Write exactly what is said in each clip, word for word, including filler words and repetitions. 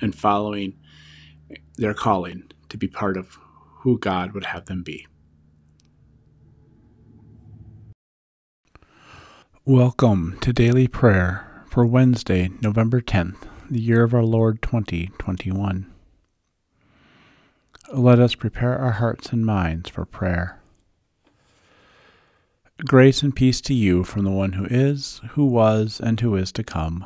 and following their calling to be part of who God would have them be. Welcome to Daily Prayer for Wednesday, November tenth, the year of our Lord twenty twenty-one. Let us prepare our hearts and minds for prayer. Grace and peace to you from the one who is, who was, and who is to come,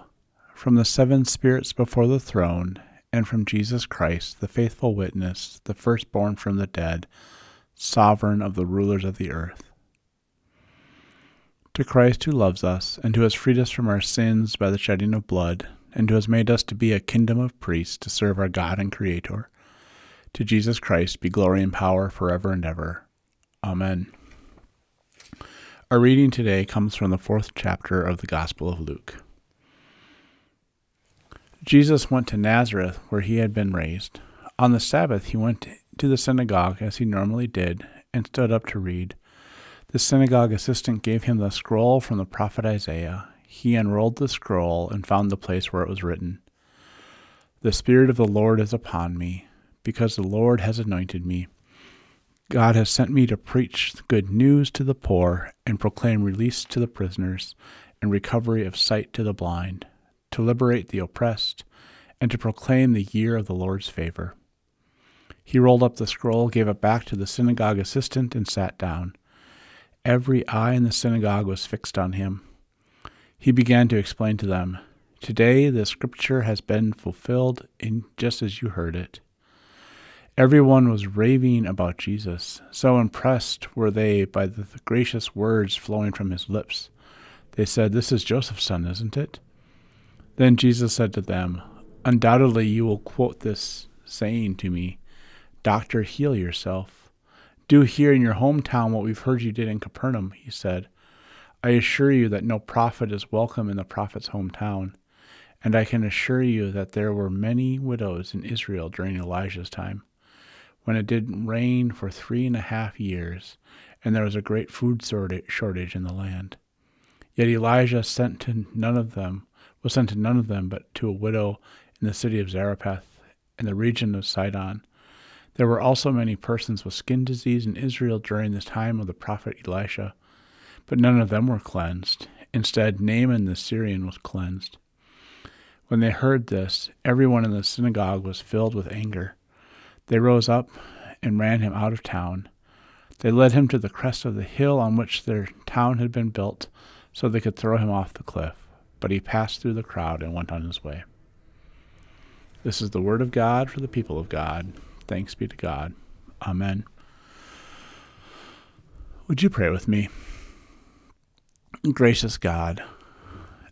from the seven spirits before the throne, and from Jesus Christ, the faithful witness, the firstborn from the dead, sovereign of the rulers of the earth. To Christ who loves us, and who has freed us from our sins by the shedding of blood, and who has made us to be a kingdom of priests to serve our God and Creator, to Jesus Christ be glory and power forever and ever. Amen. Our reading today comes from the fourth chapter of the Gospel of Luke. Jesus went to Nazareth, where he had been raised. On the Sabbath he went to the synagogue, as he normally did, and stood up to read. The synagogue assistant gave him the scroll from the prophet Isaiah. He unrolled the scroll and found the place where it was written, "The Spirit of the Lord is upon me, because the Lord has anointed me. God has sent me to preach good news to the poor, and proclaim release to the prisoners, and recovery of sight to the blind, to liberate the oppressed, and to proclaim the year of the Lord's favor." He rolled up the scroll, gave it back to the synagogue assistant, and sat down. Every eye in the synagogue was fixed on him. He began to explain to them, "Today the scripture has been fulfilled in just as you heard it." Everyone was raving about Jesus. So impressed were they by the gracious words flowing from his lips. They said, "This is Joseph's son, isn't it?" Then Jesus said to them, "Undoubtedly you will quote this saying to me, 'Doctor, heal yourself.' Do here in your hometown what we've heard you did in Capernaum," he said. "I assure you that no prophet is welcome in the prophet's hometown, and I can assure you that there were many widows in Israel during Elijah's time, when it didn't rain for three and a half years, and there was a great food shortage in the land. Yet Elijah sent to none of them, was sent to none of them but to a widow in the city of Zarephath in the region of Sidon. There were also many persons with skin disease in Israel during the time of the prophet Elisha, but none of them were cleansed. Instead, Naaman the Syrian was cleansed." When they heard this, everyone in the synagogue was filled with anger. They rose up and ran him out of town. They led him to the crest of the hill on which their town had been built, so they could throw him off the cliff. But he passed through the crowd and went on his way. This is the word of God for the people of God. Thanks be to God. Amen. Would you pray with me? Gracious God,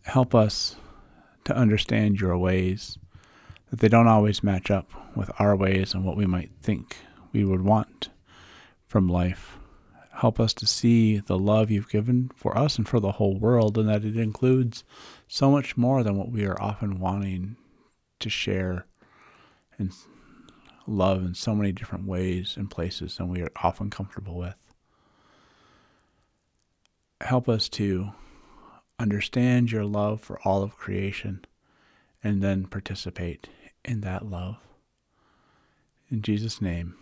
help us to understand your ways, that they don't always match up with our ways and what we might think we would want from life. Help us to see the love you've given for us and for the whole world, and that it includes so much more than what we are often wanting to share and love in so many different ways and places than we are often comfortable with. Help us to understand your love for all of creation and then participate in that love. In Jesus' name,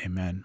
amen.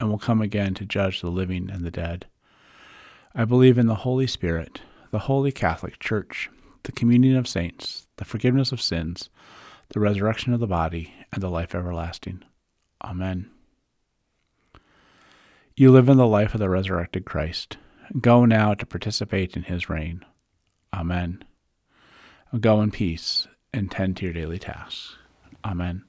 and will come again to judge the living and the dead. I believe in the Holy Spirit, the Holy Catholic Church, the communion of saints, the forgiveness of sins, the resurrection of the body, and the life everlasting. Amen. You live in the life of the resurrected Christ. Go now to participate in his reign. Amen. Go in peace and tend to your daily tasks. Amen.